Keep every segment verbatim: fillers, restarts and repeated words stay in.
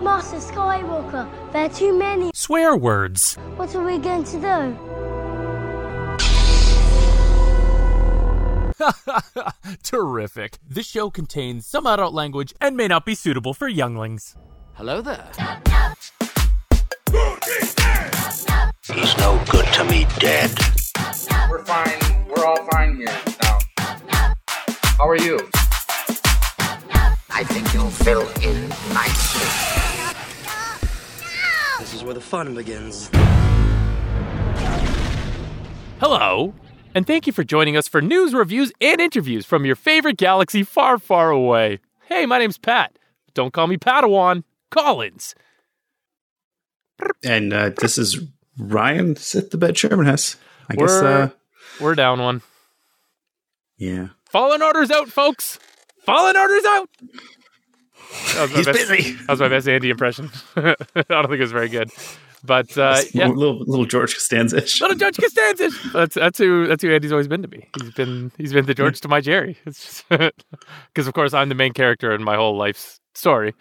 Master Skywalker, there are too many swear words. What are we going to do? Terrific. This show contains some adult language and may not be suitable for younglings. Hello there. He's no good to me dead. We're fine. We're all fine here now. How are you? I think you'll fill in nicely. No, no, no. This is where the fun begins. Hello, and thank you for joining us for news, reviews, and interviews from your favorite galaxy far, far away. Hey, my name's Pat. Don't call me Padawan. Collins. And uh, this is Ryan Sith the Bed, Chairman Hess. I we're, guess uh, we're down one. Yeah. Fallen Order's out, folks. Fallen Order's out! He's best, busy. That was my best Andy impression. I don't think it was very good. But, uh, yeah. Little, little George Costanzish. Little George Costanzish! That's, that's, who, that's who Andy's always been to me. He's been he's been the George to my Jerry. Because, of course, I'm the main character in my whole life's story.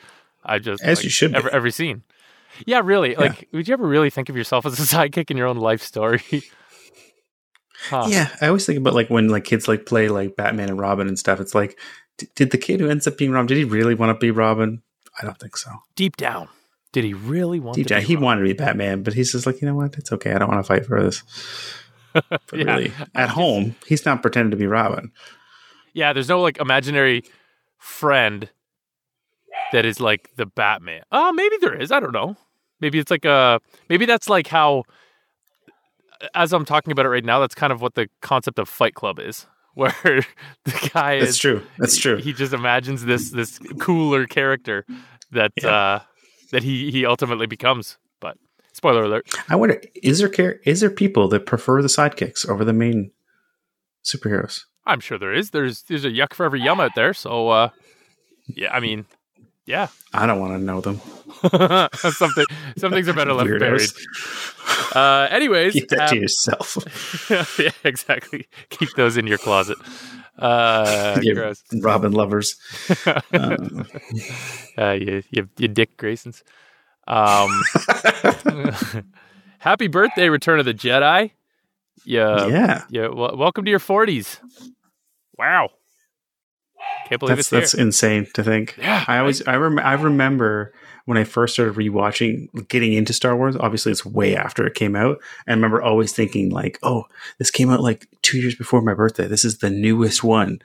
I just, as like, you should be. Every, every scene. Yeah, really. Yeah. Like, would you ever really think of yourself as a sidekick in your own life story? Huh. Yeah, I always think about, like, when, like, kids, like, play, like, Batman and Robin and stuff. It's like, did the kid who ends up being Robin, did he really want to be Robin? I don't think so. Deep down. Did he really want Deep to down, be He Robin? wanted to be Batman, but he's just like, you know what? It's okay. I don't want to fight for this. But yeah. Really, at home, he's not pretending to be Robin. Yeah, there's no, like, imaginary friend that is, like, the Batman. Oh, maybe there is. I don't know. Maybe it's like a... Maybe that's, like, how... As I'm talking about it right now, that's kind of what the concept of Fight Club is. Where the guy is... That's true. That's true. He just imagines this this cooler character that yeah. uh, that he, he ultimately becomes. But spoiler alert. I wonder, is there is there people that prefer the sidekicks over the main superheroes? I'm sure there is. There's there's a yuck for every yum out there. So, uh, yeah, I mean, yeah. I don't want to know them. Something, some things are better left buried. Uh, anyways. Keep that um, to yourself. Yeah, exactly. Keep those in your closet. Uh, you gross. Robin lovers. um. uh, you, you, you Dick Graysons. Um, happy birthday, Return of the Jedi. You, yeah. Yeah. Well, welcome to your forties. Wow. Can't believe that's, it's That's here. insane to think. Yeah. I always, I, rem- I remember... When I first started rewatching, getting into Star Wars, obviously it's way after it came out. I remember always thinking like, oh, this came out like two years before my birthday. This is the newest one.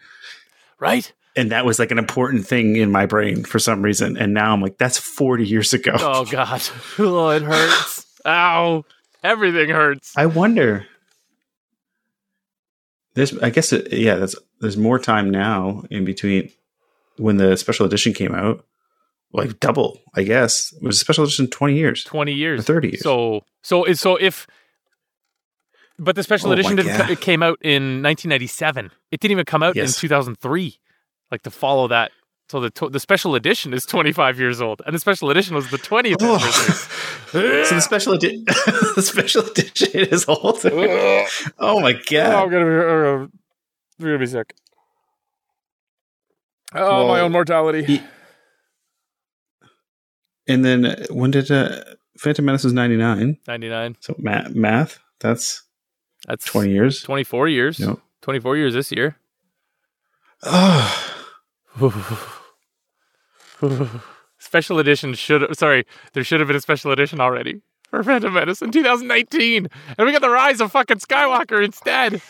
Right. And that was like an important thing in my brain for some reason. And now I'm like, that's forty years ago. Oh, God. Oh, it hurts. Ow. Everything hurts. I wonder. There's, I guess, it, yeah, that's, there's more time now in between when the special edition came out. Like double, I guess. It was a special edition twenty years. twenty years. Or thirty years. So, so, so if... But the special oh edition didn't co- it came out in nineteen ninety-seven. It didn't even come out yes. in two thousand three. Like, to follow that. So the to- the special edition is twenty-five years old. And the special edition was the twentieth oh. anniversary. So the special, edi- the special edition is old. Oh, my God. Oh, I'm going to be, uh, be sick. Oh, well, my own mortality. He- And then when did uh, Phantom Menace was ninety-nine? ninety-nine. So ma- math, that's that's twenty years. twenty-four years. Yep. twenty-four years this year. Special edition should sorry, there should have been a special edition already for Phantom Menace in two thousand nineteen. And we got the rise of fucking Skywalker instead.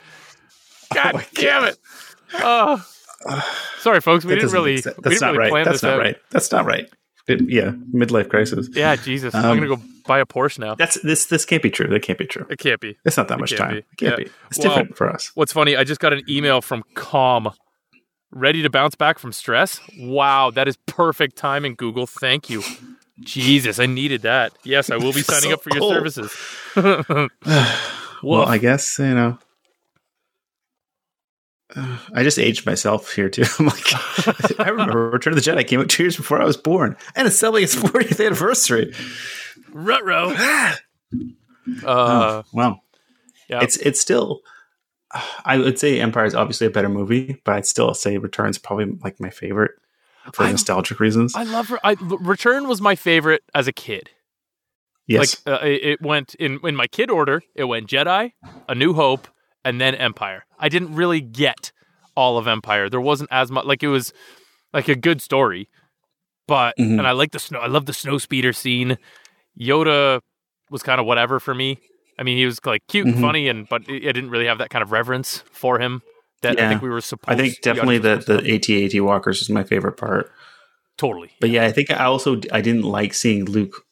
God oh damn God. it. Oh. Sorry folks, we that didn't really that's we didn't not really right. plan that's this not out. right. That's not right. It, yeah, midlife crisis. Yeah, Jesus. Um, I'm going to go buy a Porsche now. That's This This can't be true. That can't be true. It can't be. It's not that it much can't time. Be. It can't yeah. be. It's well, different for us. What's funny, I just got an email from Calm. Ready to bounce back from stress? Wow, that is perfect timing, Google. Thank you. Jesus, I needed that. Yes, I will be signing so up for your old. services. Well, I guess, you know. Uh, I just aged myself here too. I'm like, I remember Return of the Jedi came out two years before I was born, and it's celebrating its fortieth anniversary. Ruh-roh. uh, oh, wow. Yeah. It's it's still. I would say Empire is obviously a better movie, but I'd still say Return's probably like my favorite. for I, nostalgic reasons. I love her. I, Return was my favorite as a kid. Yes. Like uh, it went in, in my kid order, it went Jedi, A New Hope, and then Empire. I didn't really get all of Empire. There wasn't as much, like it was like a good story, but, mm-hmm. and I like the snow, I love the snow speeder scene. Yoda was kind of whatever for me. I mean, he was like cute and mm-hmm. funny, and but I didn't really have that kind of reverence for him that yeah. I think we were supposed to. I think definitely the, the AT-AT walkers was my favorite part. Totally. But yeah. yeah, I think I also, I didn't like seeing Luke.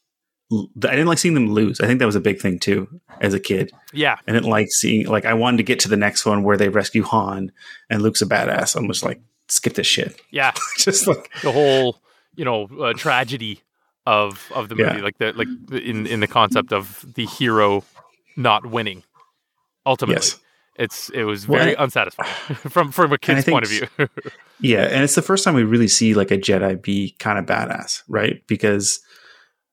I didn't like seeing them lose. I think that was a big thing too as a kid. Yeah. I didn't like seeing, like, I wanted to get to the next one where they rescue Han and Luke's a badass. I'm just like, skip this shit. Yeah. Just like the whole, you know, uh, tragedy of, of the movie, yeah. like the, like in, in the concept of the hero not winning ultimately. Yes. It's, it was very well, unsatisfying from, from a kid's think, point of view. yeah. And it's the first time we really see like a Jedi be kind of badass, right? Because,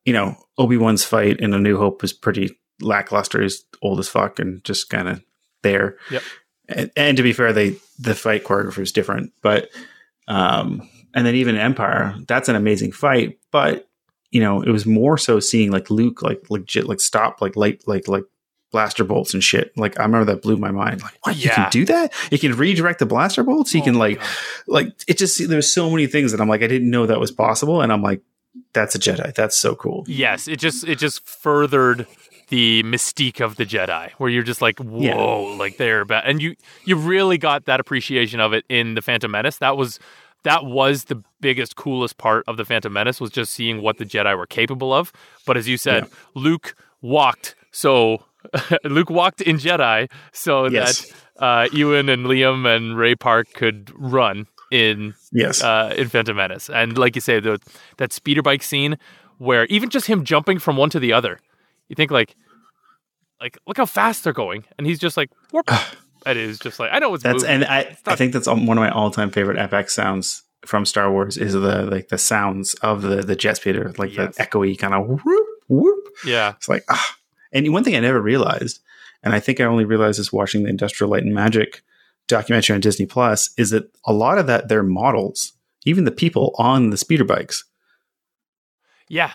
you know, Obi-Wan's fight in A New Hope was pretty lackluster. He's old as fuck and just kind of there. Yep. And, and to be fair, they the fight choreography is different. But um, and then even Empire, that's an amazing fight. But you know, it was more so seeing like Luke like legit like stop like light like like blaster bolts and shit. Like I remember that blew my mind. Like what yeah. you can do that? You can redirect the blaster bolts. You oh can like God. like it just there's so many things that I'm like I didn't know that was possible. And I'm like. That's a Jedi. That's so cool. Yes, it just it just furthered the mystique of the Jedi, where you're just like, whoa, yeah. like they're bad. And you you really got that appreciation of it in the Phantom Menace. That was that was the biggest, coolest part of the Phantom Menace was just seeing what the Jedi were capable of. But as you said, yeah. Luke walked. So Luke walked in Jedi, so yes. that uh, Ewan and Liam and Ray Park could run. In yes, uh, in Phantom Menace, and like you say, the, that speeder bike scene where even just him jumping from one to the other, you think like, like look how fast they're going, and he's just like, warp. That is just like I know it's that's moving. And I I think that's one of my all time favorite F X sounds from Star Wars is the like the sounds of the the jet speeder, like yes. the echoey kind of whoop whoop. Yeah, it's like ah. And one thing I never realized, and I think I only realized this watching the Industrial Light and Magic documentary on Disney Plus is that a lot of that their models, even the people on the speeder bikes. Yeah.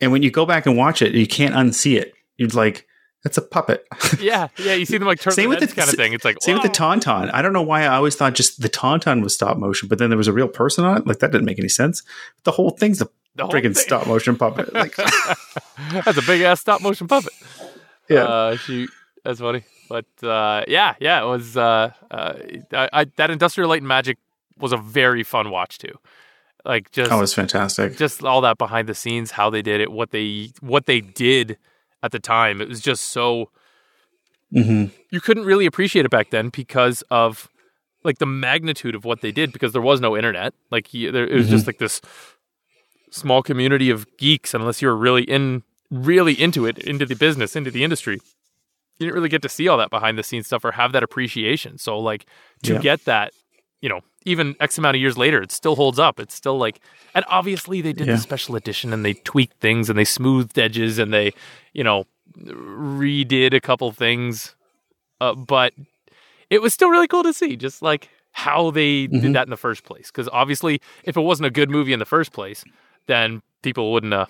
And when you go back and watch it, you can't unsee it. You're like, that's a puppet. Yeah. Yeah. You see them like turn same with the kind of thing. It's like, same wow. with the Tauntaun. I don't know why I always thought just the Tauntaun was stop motion, but then there was a real person on it. Like that didn't make any sense. The whole thing's a freaking stop motion puppet. Like, that's a big ass stop motion puppet. Yeah. Uh, she, that's funny. But uh, yeah, yeah, it was uh, uh, I, I, that Industrial Light and Magic was a very fun watch too. Like just that was fantastic. Just all that behind the scenes, how they did it, what they what they did at the time. It was just so mm-hmm. you couldn't really appreciate it back then because of like the magnitude of what they did because there was no internet. Like he, there, it was mm-hmm. just like this small community of geeks. Unless you were really in, really into it, into the business, into the industry. You didn't really get to see all that behind the scenes stuff or have that appreciation. So like to yeah. get that, you know, even X amount of years later, it still holds up. It's still like, and obviously they did yeah. the special edition and they tweaked things and they smoothed edges and they, you know, redid a couple things. Uh, but it was still really cool to see just like how they mm-hmm. did that in the first place. Cause obviously if it wasn't a good movie in the first place, then people wouldn't, uh,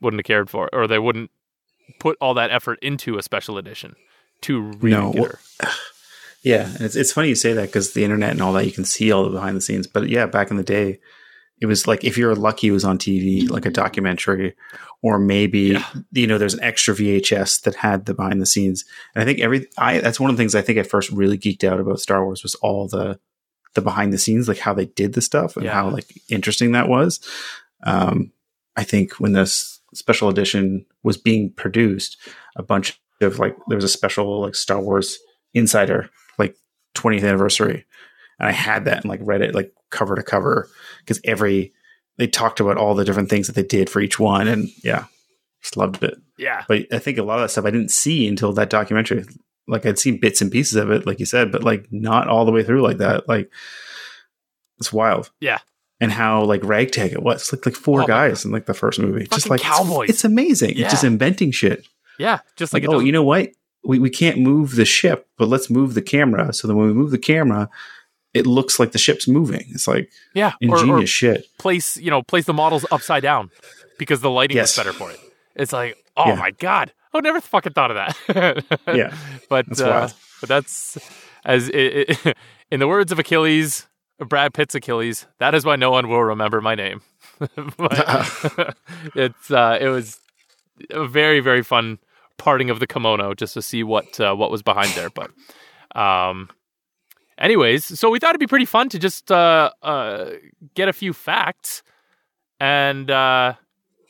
wouldn't have cared for it or they wouldn't, put all that effort into a special edition to no, well, yeah and it's it's funny you say that because the internet and all that you can see all the behind the scenes but yeah back in the day it was like if you're lucky it was on T V like a documentary or maybe yeah. you know there's an extra V H S that had the behind the scenes and I think every I that's one of the things I think I first really geeked out about Star Wars was all the the behind the scenes like how they did the stuff and yeah. how like interesting that was um I think when this special edition was being produced a bunch of like there was a special like Star Wars Insider like twentieth anniversary and I had that and like read it like cover to cover because every they talked about all the different things that they did for each one and yeah just loved it yeah but I think a lot of that stuff I didn't see until that documentary like I'd seen bits and pieces of it like you said but like not all the way through like that like it's wild yeah and how like ragtag it was. It's like like four oh, guys in like the first movie. Just like cowboys. It's, it's amazing. Yeah. It's just inventing shit. Yeah. Just like, like it oh, doesn't... you know what? We we can't move the ship, but let's move the camera. So then when we move the camera, it looks like the ship's moving. It's like yeah, ingenious or, or shit. Place you know, place the models upside down because the lighting yes. is better for it. It's like, oh yeah. my god, I would never fucking thought of that. yeah, but that's uh, but that's as it, it, in the words of Achilles, Brad Pitt's Achilles. That is why no one will remember my name. but, it's uh, it was a very very fun parting of the kimono just to see what uh, what was behind there, but. Um, anyways, so we thought it'd be pretty fun to just, uh, uh, get a few facts and, uh,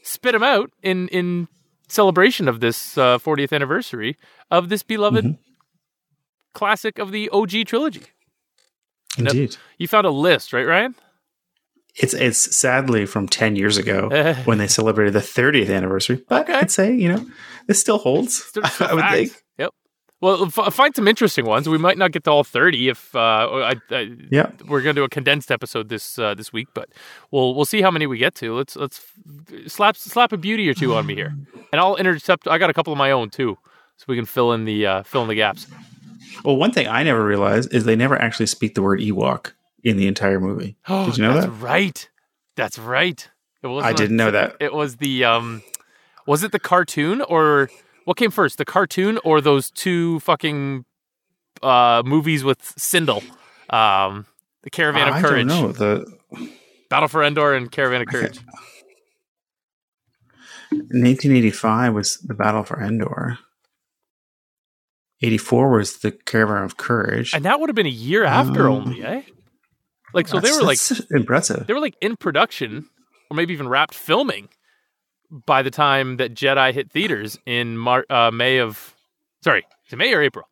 spit them out in, in celebration of this, uh, fortieth anniversary of this beloved mm-hmm. classic of the O G trilogy. Indeed. Now, you found a list, right, Ryan? It's, it's sadly from ten years ago when they celebrated the thirtieth anniversary, but okay. I'd say, you know, this still holds, still I would think. Well, f- find some interesting ones. We might not get to all thirty if uh, I, I, yeah. we're going to do a condensed episode this uh, this week, but we'll we'll see how many we get to. Let's let's slap slap a beauty or two on me here, and I'll intercept. I got a couple of my own too, so we can fill in the uh, fill in the gaps. Well, one thing I never realized is they never actually speak the word Ewok in the entire movie. Oh, did you know that's that? That's right. That's right. It wasn't I didn't a, know that. It was the um, was it the cartoon or? What came first, the cartoon or those two fucking uh, movies with Cindel? Um, the Caravan of Courage. I don't know. The... Battle for Endor and Caravan of Courage. nineteen eighty-five was the Battle for Endor. eighty-four was the Caravan of Courage. And that would have been a year after um, only, eh? Like, so they were like... impressive. They were like in production, or maybe even wrapped filming. By the time that Jedi hit theaters in Mar- uh, May of, sorry, to May or April,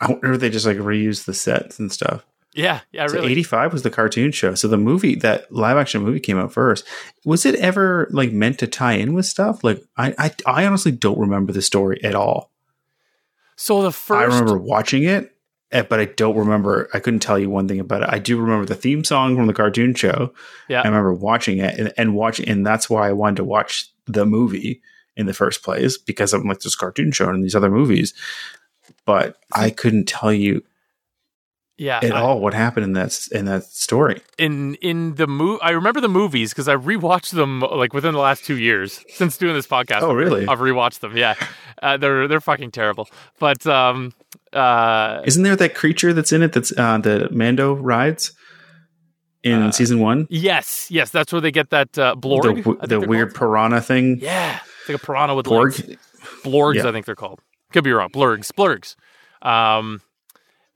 I wonder if they just like reused the sets and stuff. Yeah, yeah, so really. eighty-five was the cartoon show, so the movie, that live action movie, came out first. Was it ever like meant to tie in with stuff? Like, I, I, I honestly don't remember the story at all. So the first, I remember watching it, but I don't remember. I couldn't tell you one thing about it. I do remember the theme song from the cartoon show. Yeah, I remember watching it and, and watching, and that's why I wanted to watch the movie in the first place, because I'm like this cartoon show and these other movies. But I couldn't tell you, yeah, at I, all what happened in that in that story. In in the movie, I remember the movies because I rewatched them like within the last two years since doing this podcast. Oh, really? I've rewatched them. Yeah, uh, they're they're fucking terrible, but. um Uh, Isn't there that creature that's in it that's uh, that Mando rides in uh, season one? Yes, yes, that's where they get that uh, Blorg. The, w- the weird piranha thing. Yeah, it's like a piranha with Blorg. Legs. Blorgs, yeah. I think they're called. Could be wrong. Blurgs, blurgs. Um,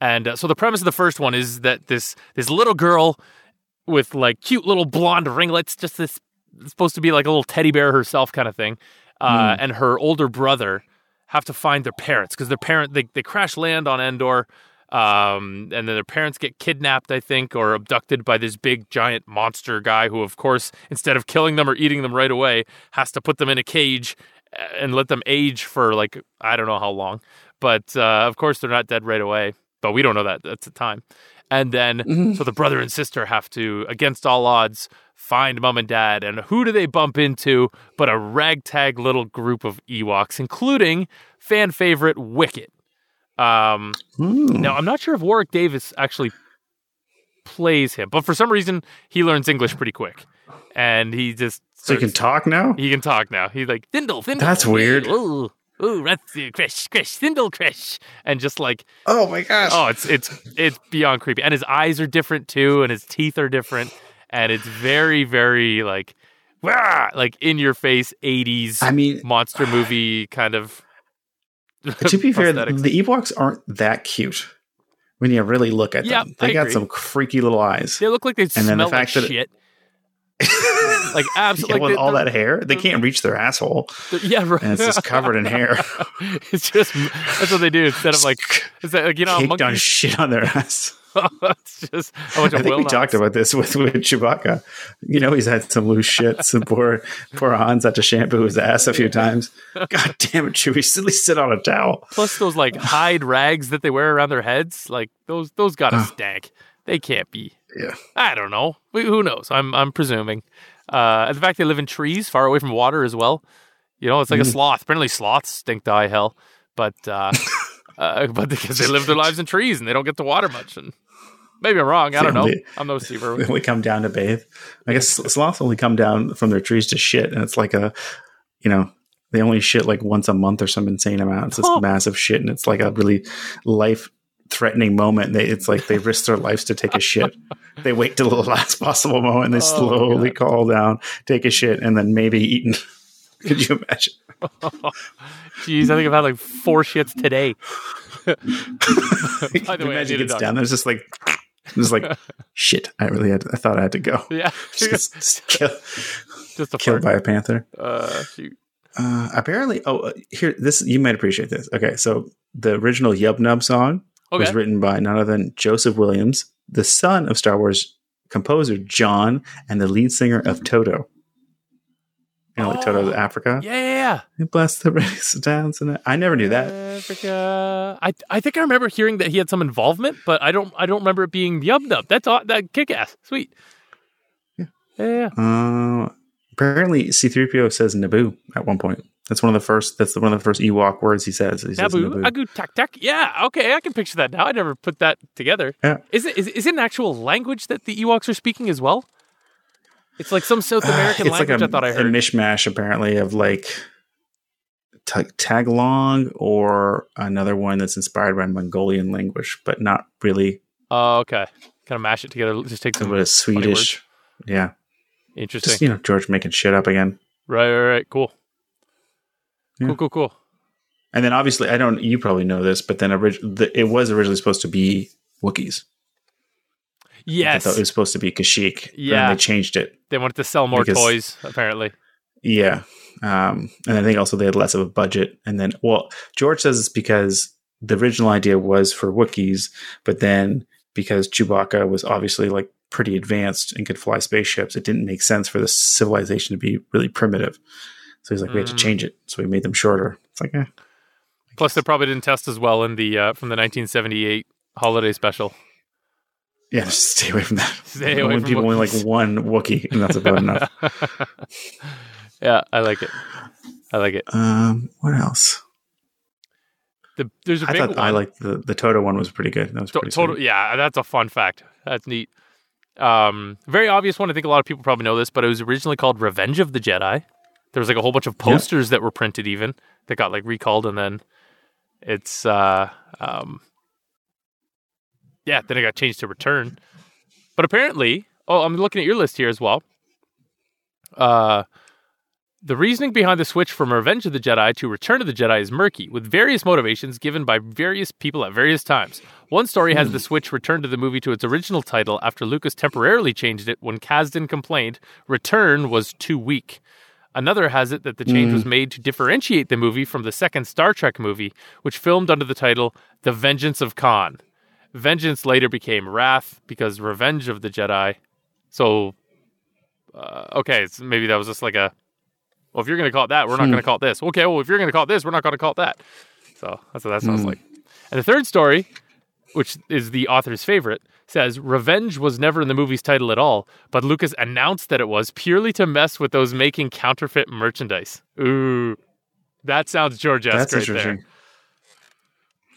and uh, so the premise of the first one is that this this little girl with like cute little blonde ringlets, just this supposed to be like a little teddy bear herself kind of thing, uh, mm. and her older brother. Have to find their parents because their parent they, they crash land on Endor, um, and then their parents get kidnapped, I think, or abducted by this big giant monster guy who, of course, instead of killing them or eating them right away, has to put them in a cage and let them age for like I don't know how long. But uh, of course, they're not dead right away. But we don't know that at the time. And then mm-hmm. so the brother and sister have to, against all odds, find mom and dad. And who do they bump into but a ragtag little group of Ewoks, including fan favorite Wicket. Um, mm. Now, I'm not sure if Warwick Davis actually plays him, but for some reason, he learns English pretty quick. And he just... So starts, he can talk now? He can talk now. He's like, Thindle, Thindle. That's weird. Ooh. Ooh, that's the Krish, Krish, Cindel, Krish, and just like, oh my gosh, oh, it's it's it's beyond creepy. And his eyes are different too, and his teeth are different, and it's very very like, wah, like in your face eighties, I mean, monster movie kind of. To be fair, the Ewoks aren't that cute when you really look at yeah, them. They I got agree. some freaky little eyes. They look like they and smell then the fact like that shit. It, like absolutely, yeah, with like all that hair, they can't reach their asshole. Yeah, right. And it's just covered in hair. It's just that's what they do instead of like, is that like you know, monkey shit on their ass. It's just a bunch of I think we knots. talked about this with, with Chewbacca. You know, he's had some loose shit. Some poor poor Hans had to shampoo his ass a few times. God damn it, Chewie! At least sit on a towel. Plus those like hide rags that they wear around their heads, like those those gotta stank. They can't be. Yeah, I don't know. Who knows? I'm I'm presuming. Uh, the fact they live in trees, far away from water as well. You know, it's like mm. a sloth. Apparently, sloths stink to high hell, but uh, uh, but because they live their lives in trees and they don't get to water much, and Maybe I'm wrong. I don't know. I'm no Seaver. They only come down to bathe. I guess sloths only come down from their trees to shit. And it's like a, you know, they only shit like once a month or some insane amount. It's this oh. massive shit. And it's like a really life threatening moment. They, it's like they risk their lives to take a shit. They wait till the last possible moment. And they oh, slowly God. call down, take a shit, and then maybe eaten. Could you imagine? Jeez, I think I've had like four shits today. By the way, imagine it gets down. There's just like, just like, shit. I really had. To, I thought I had to go. Yeah, just, just kill, just a killed by a panther. Uh, shoot. Uh, apparently, oh, here. This you might appreciate this. Okay, so the original Yub Nub song okay. was written by none other than Joseph Williams, the son of Star Wars composer John and the lead singer of Toto. You know, like oh, Toto of Africa. Yeah, yeah, yeah. Bless the race of downs. And I never knew that. Africa. I I think I remember hearing that he had some involvement, but I don't I don't remember it being Yub Nub. That's all, that kick ass. Sweet. Yeah. Yeah. Uh, apparently C three P O says Naboo at one point. That's one of the first that's one of the first Ewok words he says. He Naboo, says Naboo. Agu tak tak. Yeah, okay, I can picture that now. I never put that together. Yeah. Is it is, is it an actual language that the Ewoks are speaking as well? It's like some South American uh, language. Like a, I thought I heard a mishmash, apparently, of like t- Tagalog or another one that's inspired by Mongolian language, but not really. Oh, uh, okay. Kind of mash it together. Just take some a bit of Swedish. Yeah, interesting. Just, you know, George making shit up again. Right, right, right. Cool. Yeah. Cool, cool, cool. And then obviously, I don't. You probably know this, but then orig- the, it was originally supposed to be Wookiees. Yes. I thought it was supposed to be Kashyyyk. Yeah. And they changed it. They wanted to sell more because, toys, apparently. Yeah. Um, and I think also they had less of a budget. And then, well, George says it's because the original idea was for Wookiees, but then because Chewbacca was obviously like pretty advanced and could fly spaceships, it didn't make sense for the civilization to be really primitive. So he's like, mm. we had to change it. So we made them shorter. It's like, eh. Plus, they probably didn't test as well in the uh, from the nineteen seventy-eight holiday special. Yeah, just stay away from that. Stay away from people Wookiees. Only like one Wookiee, and that's about enough. Yeah, I like it. I like it. Um, what else? The, there's a I big thought one. I liked the, the Toto one was pretty good. That was to- pretty Toto, yeah, that's a fun fact. That's neat. Um, very obvious one. I think a lot of people probably know this, but it was originally called Revenge of the Jedi. There was like a whole bunch of posters yeah. that were printed even that got like recalled, and then it's... Uh, um, Yeah, then it got changed to Return. But apparently, oh, I'm looking at your list here as well. Uh, the reasoning behind the switch from Revenge of the Jedi to Return of the Jedi is murky, with various motivations given by various people at various times. One story has the switch returned to the movie to its original title after Lucas temporarily changed it when Kasdan complained Return was too weak. Another has it that the change mm. was made to differentiate the movie from the second Star Trek movie, which filmed under the title The Vengeance of Khan. Vengeance later became Wrath because Revenge of the Jedi. So, uh, okay, so maybe that was just like a, well, if you're going to call it that, we're not hmm. going to call it this. Okay, well, if you're going to call it this, we're not going to call it that. So that's what that sounds mm. like. And the third story, which is the author's favorite, says Revenge was never in the movie's title at all, but Lucas announced that it was purely to mess with those making counterfeit merchandise. Ooh, that sounds George-esque right there.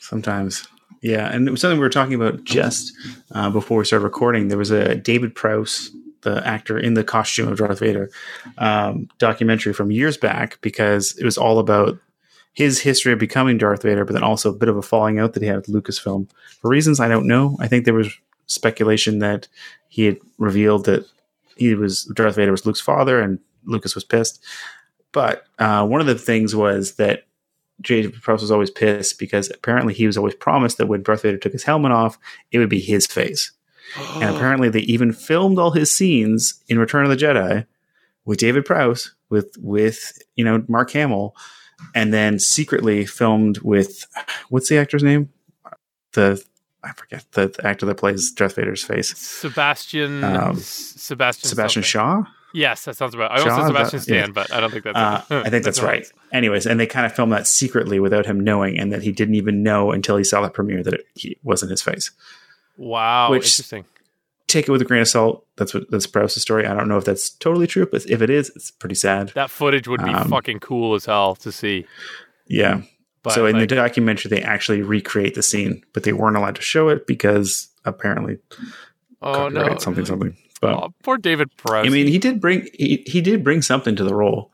Sometimes. Yeah, and it was something we were talking about just uh, before we started recording. There was a David Prowse, the actor in the costume of Darth Vader, um, documentary from years back because it was all about his history of becoming Darth Vader, but then also a bit of a falling out that he had with Lucasfilm. For reasons I don't know, I think there was speculation that he had revealed that he was Darth Vader was Luke's father, and Lucas was pissed. But uh, one of the things was that David Prowse was always pissed because apparently he was always promised that when Darth Vader took his helmet off, it would be his face. Oh. And apparently they even filmed all his scenes in Return of the Jedi with David Prowse, with, with you know, Mark Hamill, and then secretly filmed with, what's the actor's name? The, I forget, the, the actor that plays Darth Vader's face. Sebastian, um, Sebastian, Sebastian Shaw? Yes, that sounds about right. I almost said Sebastian that, Stan, yeah. but I don't think that's uh, right. I think that's, that's right. right. Anyways, and they kind of filmed that secretly without him knowing, and that he didn't even know until he saw the premiere that it he wasn't his face. Wow, which, interesting. Take it with a grain of salt. That's what that's Prowse's story. I don't know if that's totally true, but if it is, it's pretty sad. That footage would be um, fucking cool as hell to see. Yeah. But so in like, the documentary, they actually recreate the scene, but they weren't allowed to show it because apparently, oh no, something something. But oh, poor David Prowse. I mean, he did bring he, he did bring something to the role.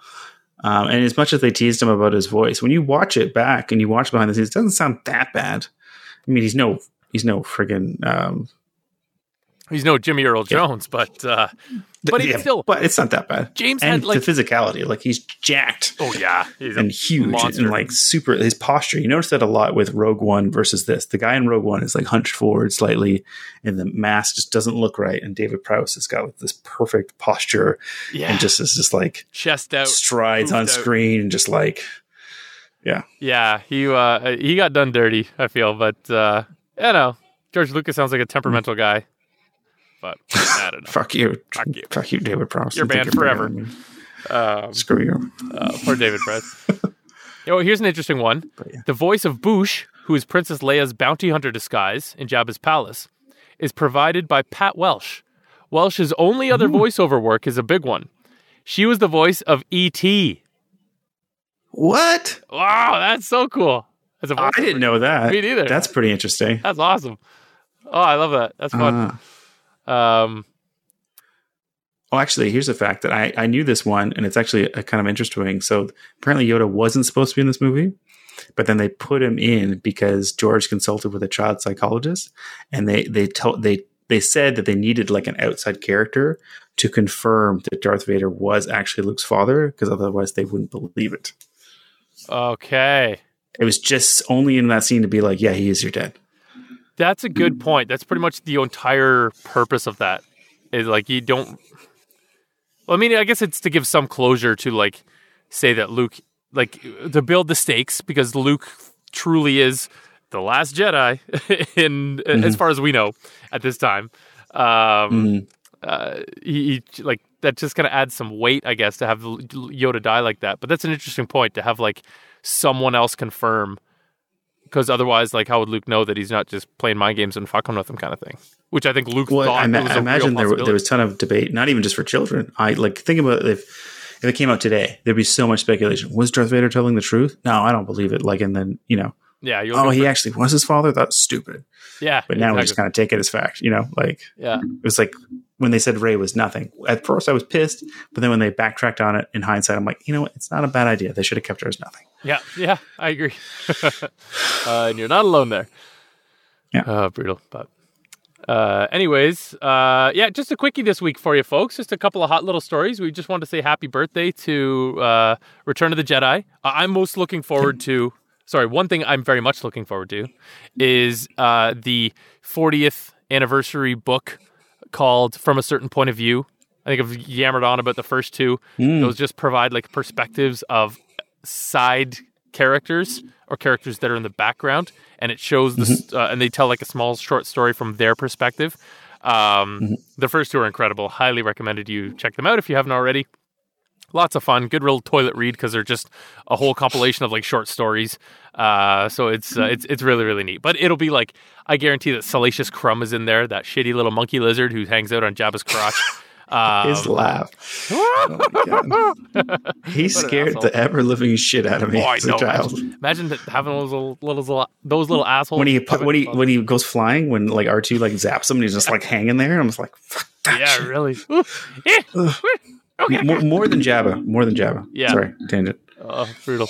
Um, and as much as they teased him about his voice, when you watch it back and you watch behind the scenes, it doesn't sound that bad. I mean, he's no he's no friggin' um, he's no Jimmy Earl Jones, yeah. but uh, but he's yeah, still. But it's not that bad. James and had like the physicality, like he's jacked. Oh yeah, he's and huge monster. And like super. His posture, you notice that a lot with Rogue One versus this. The guy in Rogue One is like hunched forward slightly, and the mask just doesn't look right. And David Prowse has got like, this perfect posture, yeah. and just is just like chest out, strides on out. Screen, and just like. Yeah, yeah, he uh, he got done dirty. I feel, but uh, you know, George Lucas sounds like a temperamental guy. But I don't know. fuck you, fuck you, fuck you, David Prowse. You're banned forever. Um, Screw you, uh, poor David Prowse. Oh, you know, here's an interesting one: yeah. the voice of Boosh, who is Princess Leia's bounty hunter disguise in Jabba's palace, is provided by Pat Welsh. Welsh's only other Ooh. voiceover work is a big one. She was the voice of E T. What? Wow, that's so cool. That's a I didn't know that. Me neither. That's pretty interesting. That's awesome. Oh, I love that. That's fun. Uh, um, oh, actually, here's a fact that I, I knew this one, and it's actually a kind of interesting. So apparently Yoda wasn't supposed to be in this movie, but then they put him in because George consulted with a child psychologist, and they they told they they said that they needed like an outside character to confirm that Darth Vader was actually Luke's father, because otherwise they wouldn't believe it. Okay. It was just only in that scene to be like, yeah, he is your dad. That's a good point. That's pretty much the entire purpose of that. Is like, you don't... Well, I mean, I guess it's to give some closure to, like, say that Luke... Like, to build the stakes, because Luke truly is the last Jedi, in mm-hmm. as far as we know, at this time. Um, mm-hmm. uh, he, he, like, that just kind of adds some weight, I guess, to have Yoda die like that. But that's an interesting point, to have, like... someone else confirm, because otherwise, like, how would Luke know that he's not just playing mind games and fucking with him, kind of thing? Which I think Luke well, thought I, ma- was I a imagine real there, there was a ton of debate, not even just for children. I like think about if if it came out today, there'd be so much speculation. Was Darth Vader telling the truth? No, I don't believe it. Like, and then you know, yeah, oh, he actually was his father. That's stupid. Yeah, but now exactly. we just kind of take it as fact. You know, like yeah, it was like when they said Rey was nothing. At first, I was pissed, but then when they backtracked on it in hindsight, I'm like, you know what? It's not a bad idea. They should have kept her as nothing. Yeah, yeah, I agree. uh, and you're not alone there. Yeah, uh, brutal. But uh, anyways, uh, yeah, just a quickie this week for you folks. Just a couple of hot little stories. We just wanted to say happy birthday to uh, Return of the Jedi. Uh, I'm most looking forward to. Sorry, one thing I'm very much looking forward to is uh, the fortieth anniversary book called From a Certain Point of View. I think I've yammered on about the first two. Mm. Those just provide like perspectives of side characters or characters that are in the background, and it shows this mm-hmm. uh, and they tell like a small short story from their perspective. Um mm-hmm. The first two are incredible. Highly recommended you check them out if you haven't already. Lots of fun, good little toilet read, because they're just a whole compilation of like short stories. Uh, so it's uh, it's it's really really neat. But it'll be like, I guarantee that Salacious Crumb is in there, that shitty little monkey lizard who hangs out on Jabba's crotch. Um, His laugh. Oh he scared the ever living shit out of me oh, as a child. Imagine, imagine that having those little, little those little assholes. When he when he when he goes flying, when like R two like zaps him, and he's just like hanging there. I'm just like, fuck that. Yeah, shit. Really. Yeah. Okay. More, more than Jabba. More than Jabba. Yeah. Sorry. Tangent. Oh, brutal.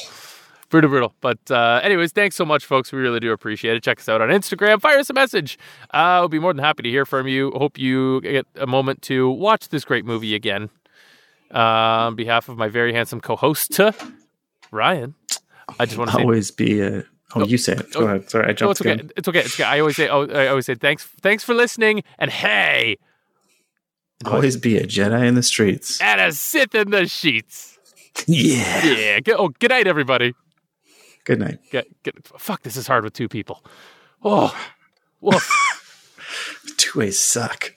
Brutal, brutal. But uh, anyways, thanks so much, folks. We really do appreciate it. Check us out on Instagram. Fire us a message. Uh, we'll be more than happy to hear from you. Hope you get a moment to watch this great movie again. Uh, on behalf of my very handsome co-host, Ryan, I just want to always say... be a... Oh, oh, you say it. Go oh, ahead. Sorry, I jumped no, it's, okay. it's okay. It's okay. I always say, oh, I always say thanks, thanks for listening, and hey... Always be a Jedi in the streets. And a Sith in the sheets. Yeah. Yeah. Good, oh, good night, everybody. Good night. Good, good, fuck, this is hard with two people. Oh. Woof. Two ways suck.